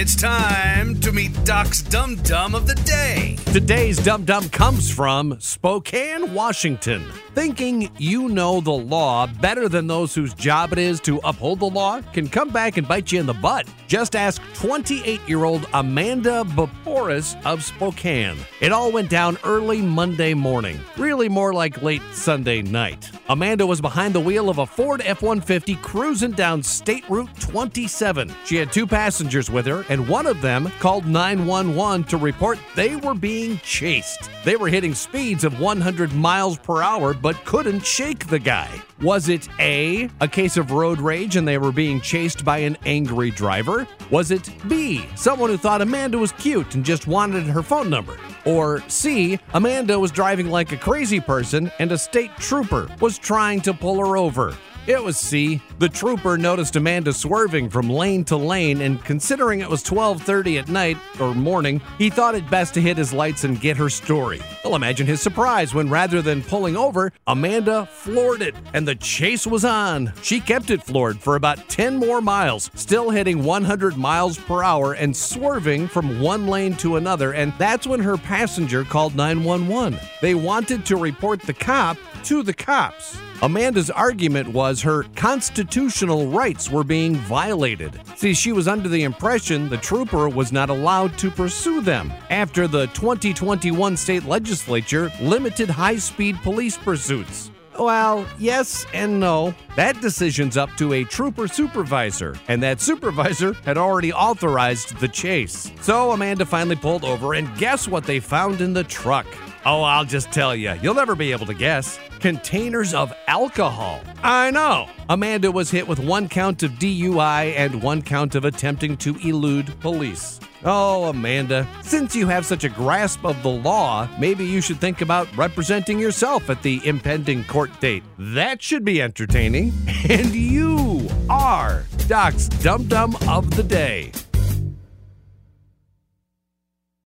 It's time to meet Doc's Dum Dum of the Day. Today's Dum Dum comes from Spokane, Washington. Thinking you know the law better than those whose job it is to uphold the law can come back and bite you in the butt. Just ask 28-year-old Amanda Baporis of Spokane. It all went down early Monday morning, really more like late Sunday night. Amanda was behind the wheel of a Ford F-150 cruising down State Route 27. She had two passengers with her, and one of them called 911 to report they were being chased. They were hitting speeds of 100 miles per hour, but couldn't shake the guy. Was it A, a case of road rage and they were being chased by an angry driver? Was it B, someone who thought Amanda was cute and just wanted her phone number? Or C, Amanda was driving like a crazy person and a state trooper was trying to pull her over? It was C. The trooper noticed Amanda swerving from lane to lane, and considering it was 12:30 at night, or morning, he thought it best to hit his lights and get her story. Well, imagine his surprise when rather than pulling over, Amanda floored it, and the chase was on. She kept it floored for about 10 more miles, still hitting 100 miles per hour and swerving from one lane to another, and that's when her passenger called 911. They wanted to report the cop to the cops. Amanda's argument was her constitutional rights were being violated. See, she was under the impression the trooper was not allowed to pursue them after the 2021 state legislature limited high-speed police pursuits. Well, yes and no. That decision's up to a trooper supervisor, and that supervisor had already authorized the chase. So Amanda finally pulled over, and guess what they found in the truck? Oh, I'll just tell you. You'll never be able to guess. Containers of alcohol. I know. Amanda was hit with 1 count of DUI and 1 count of attempting to elude police. Oh, Amanda, since you have such a grasp of the law, maybe you should think about representing yourself at the impending court date. That should be entertaining. And you are Doc's Dum Dum of the Day.